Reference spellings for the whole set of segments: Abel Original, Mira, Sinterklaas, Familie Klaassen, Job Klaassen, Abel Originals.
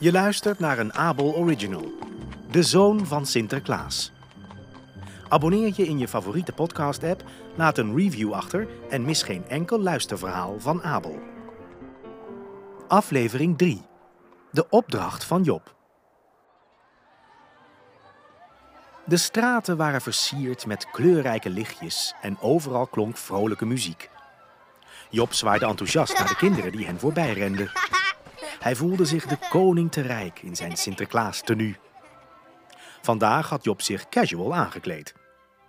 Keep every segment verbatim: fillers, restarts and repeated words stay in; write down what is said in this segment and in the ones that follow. Je luistert naar een Abel Original, de zoon van Sinterklaas. Abonneer je in je favoriete podcast-app, laat een review achter en mis geen enkel luisterverhaal van Abel. Aflevering drie. De opdracht van Job. De straten waren versierd met kleurrijke lichtjes en overal klonk vrolijke muziek. Job zwaaide enthousiast naar de kinderen die hen voorbij renden. Hij voelde zich de koning te rijk in zijn Sinterklaas-tenue. Vandaag had Job zich casual aangekleed.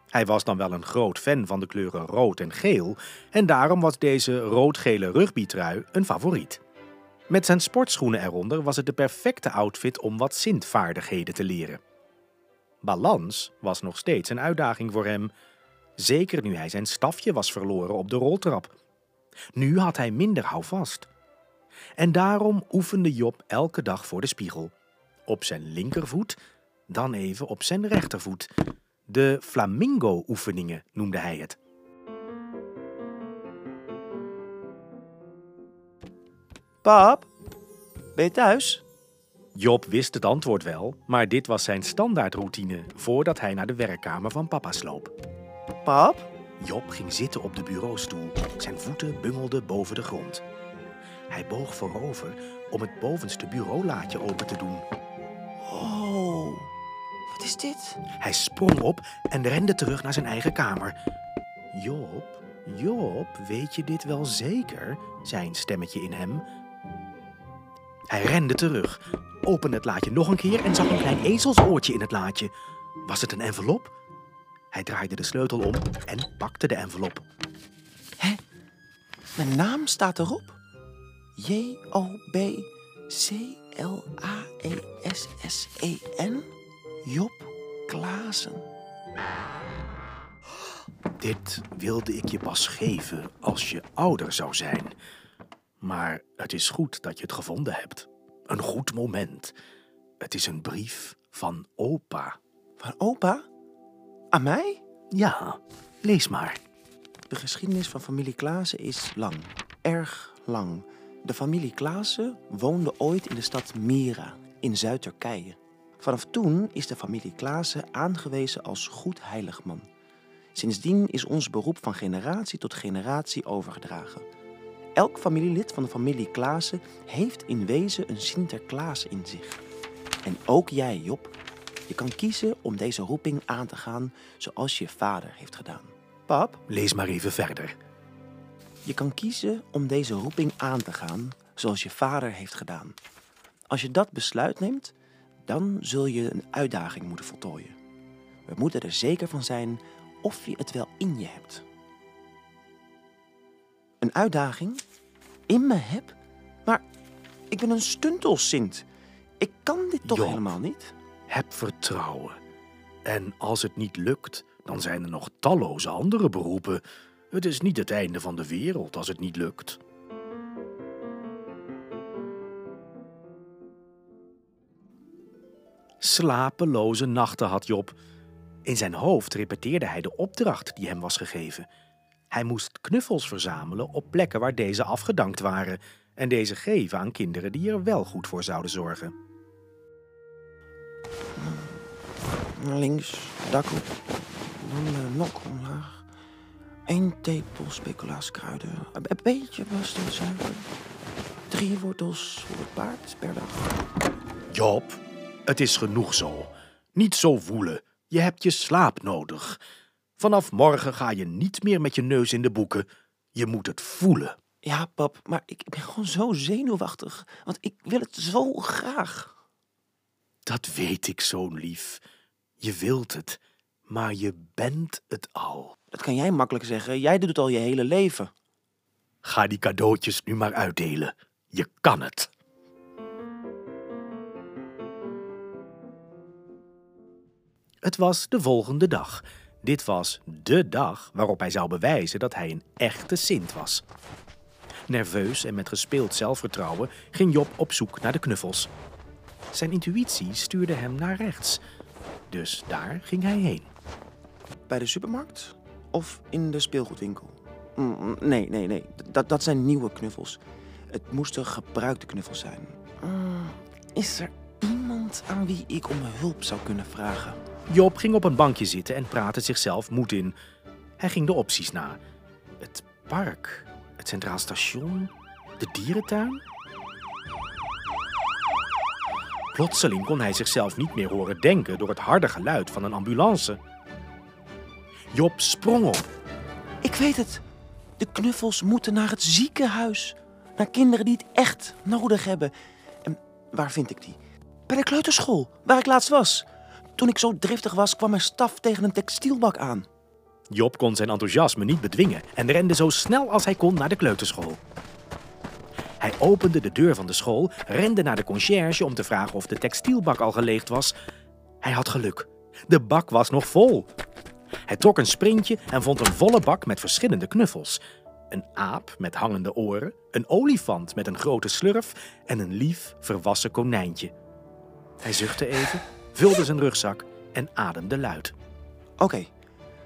Hij was dan wel een groot fan van de kleuren rood en geel en daarom was deze rood-gele rugbytrui een favoriet. Met zijn sportschoenen eronder was het de perfecte outfit om wat Sint-vaardigheden te leren. Balans was nog steeds een uitdaging voor hem, zeker nu hij zijn stafje was verloren op de roltrap. Nu had hij minder houvast. En daarom oefende Job elke dag voor de spiegel. Op zijn linkervoet, dan even op zijn rechtervoet. De flamingo-oefeningen noemde hij het. Pap, ben je thuis? Job wist het antwoord wel, maar dit was zijn standaardroutine voordat hij naar de werkkamer van papa sloop. Pap? Job ging zitten op de bureaustoel. Zijn voeten bungelden boven de grond. Hij boog voorover om het bovenste bureaulaadje open te doen. Oh, wat is dit? Hij sprong op en rende terug naar zijn eigen kamer. Job, Job, weet je dit wel zeker? Zei een stemmetje in hem. Hij rende terug, opende het laadje nog een keer en zag een klein ezelsoortje in het laadje. Was het een envelop? Hij draaide de sleutel om en pakte de envelop. Hé, mijn naam staat erop. J O B C L A E S S E N. Job Klaassen. Dit wilde ik je pas geven als je ouder zou zijn. Maar het is goed dat je het gevonden hebt. Een goed moment. Het is een brief van opa. Van opa? Aan mij? Ja, lees maar. De geschiedenis van familie Klaassen is lang. Erg lang. De familie Klaassen woonde ooit in de stad Mira, in Zuid-Turkije. Vanaf toen is de familie Klaassen aangewezen als goed heiligman. Sindsdien is ons beroep van generatie tot generatie overgedragen. Elk familielid van de familie Klaassen heeft in wezen een Sinterklaas in zich. En ook jij, Job. Je kan kiezen om deze roeping aan te gaan zoals je vader heeft gedaan. Pap, lees maar even verder. Je kan kiezen om deze roeping aan te gaan zoals je vader heeft gedaan. Als je dat besluit neemt, dan zul je een uitdaging moeten voltooien. We moeten er zeker van zijn of je het wel in je hebt. Een uitdaging? In me heb? Maar ik ben een stuntelsint. Ik kan dit toch Job, helemaal niet? Heb vertrouwen. En als het niet lukt, dan zijn er nog talloze andere beroepen. Het is niet het einde van de wereld als het niet lukt. Slapeloze nachten had Job. In zijn hoofd repeteerde hij de opdracht die hem was gegeven. Hij moest knuffels verzamelen op plekken waar deze afgedankt waren en deze geven aan kinderen die er wel goed voor zouden zorgen. Links, dak op, dan nok omlaag. één tepel speculaaskruiden, een beetje mosterd suiker. Drie wortels voor het paard per dag. Job, het is genoeg zo. Niet zo woelen. Je hebt je slaap nodig. Vanaf morgen ga je niet meer met je neus in de boeken. Je moet het voelen. Ja, pap, maar ik ben gewoon zo zenuwachtig. Want ik wil het zo graag. Dat weet ik zo, lief. Je wilt het, maar je bent het al. Dat kan jij makkelijk zeggen. Jij doet het al je hele leven. Ga die cadeautjes nu maar uitdelen. Je kan het. Het was de volgende dag. Dit was dé dag waarop hij zou bewijzen dat hij een echte Sint was. Nerveus en met gespeeld zelfvertrouwen ging Job op zoek naar de knuffels. Zijn intuïtie stuurde hem naar rechts. Dus daar ging hij heen. Bij de supermarkt? Of in de speelgoedwinkel? Nee, nee, nee. Dat, dat zijn nieuwe knuffels. Het moesten gebruikte knuffels zijn. Is er iemand aan wie ik om hulp zou kunnen vragen? Job ging op een bankje zitten en praatte zichzelf moed in. Hij ging de opties na. Het park, het Centraal Station, de dierentuin. Plotseling kon hij zichzelf niet meer horen denken door het harde geluid van een ambulance. Job sprong op. Ik weet het. De knuffels moeten naar het ziekenhuis. Naar kinderen die het echt nodig hebben. En waar vind ik die? Bij de kleuterschool, waar ik laatst was. Toen ik zo driftig was, kwam mijn staf tegen een textielbak aan. Job kon zijn enthousiasme niet bedwingen en rende zo snel als hij kon naar de kleuterschool. Hij opende de deur van de school, rende naar de conciërge om te vragen of de textielbak al geleegd was. Hij had geluk. De bak was nog vol. Hij trok een sprintje en vond een volle bak met verschillende knuffels. Een aap met hangende oren, een olifant met een grote slurf en een lief verwassen konijntje. Hij zuchtte even, vulde zijn rugzak en ademde luid. Oké, okay,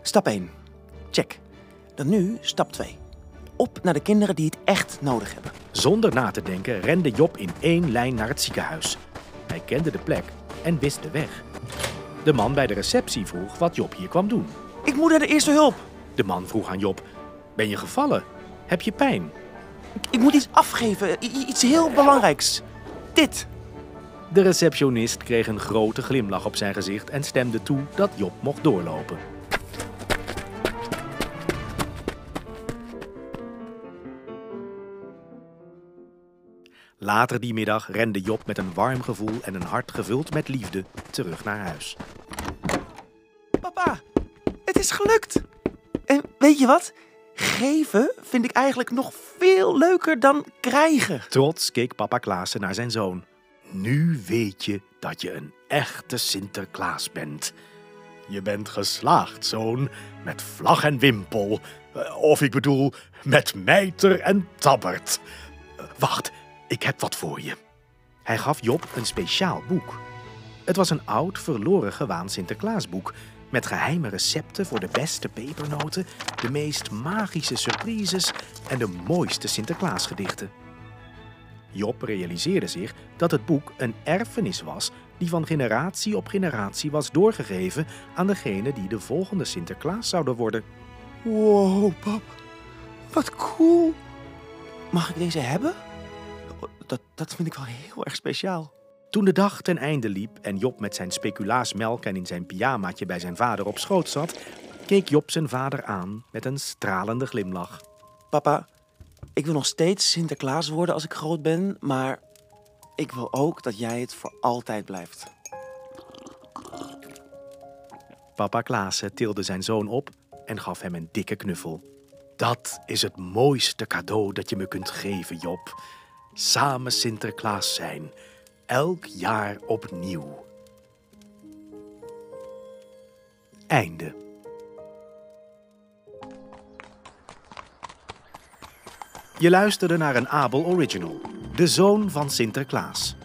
stap één. Check. Dan nu stap twee. Op naar de kinderen die het echt nodig hebben. Zonder na te denken rende Job in één lijn naar het ziekenhuis. Hij kende de plek en wist de weg. De man bij de receptie vroeg wat Job hier kwam doen. Ik moet naar de eerste hulp. De man vroeg aan Job, ben je gevallen? Heb je pijn? Ik, ik moet iets afgeven, I- iets heel belangrijks. Dit. De receptionist kreeg een grote glimlach op zijn gezicht en stemde toe dat Job mocht doorlopen. Later die middag rende Job met een warm gevoel en een hart gevuld met liefde terug naar huis. Papa, het is gelukt. En weet je wat? Geven vind ik eigenlijk nog veel leuker dan krijgen. Trots keek papa Klaassen naar zijn zoon. Nu weet je dat je een echte Sinterklaas bent. Je bent geslaagd, zoon, met vlag en wimpel. Of ik bedoel, met mijter en tabbert. Wacht. Ik heb wat voor je. Hij gaf Job een speciaal boek. Het was een oud, verloren gewaand Sinterklaasboek met geheime recepten voor de beste pepernoten, de meest magische surprises en de mooiste Sinterklaasgedichten. Job realiseerde zich dat het boek een erfenis was die van generatie op generatie was doorgegeven aan degene die de volgende Sinterklaas zouden worden. Wow, pap. Wat cool. Mag ik deze hebben? Dat, dat vind ik wel heel erg speciaal. Toen de dag ten einde liep en Job met zijn speculaasmelk en in zijn pyjamaatje bij zijn vader op schoot zat, keek Job zijn vader aan met een stralende glimlach. Papa, ik wil nog steeds Sinterklaas worden als ik groot ben, maar ik wil ook dat jij het voor altijd blijft. Papa Klaassen tilde zijn zoon op en gaf hem een dikke knuffel. Dat is het mooiste cadeau dat je me kunt geven, Job. Samen Sinterklaas zijn, elk jaar opnieuw. Einde. Je luisterde naar een Abel Original, de zoon van Sinterklaas.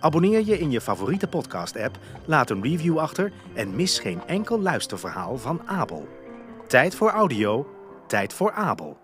Abonneer je in je favoriete podcast-app, laat een review achter en mis geen enkel luisterverhaal van Abel. Tijd voor audio, tijd voor Abel.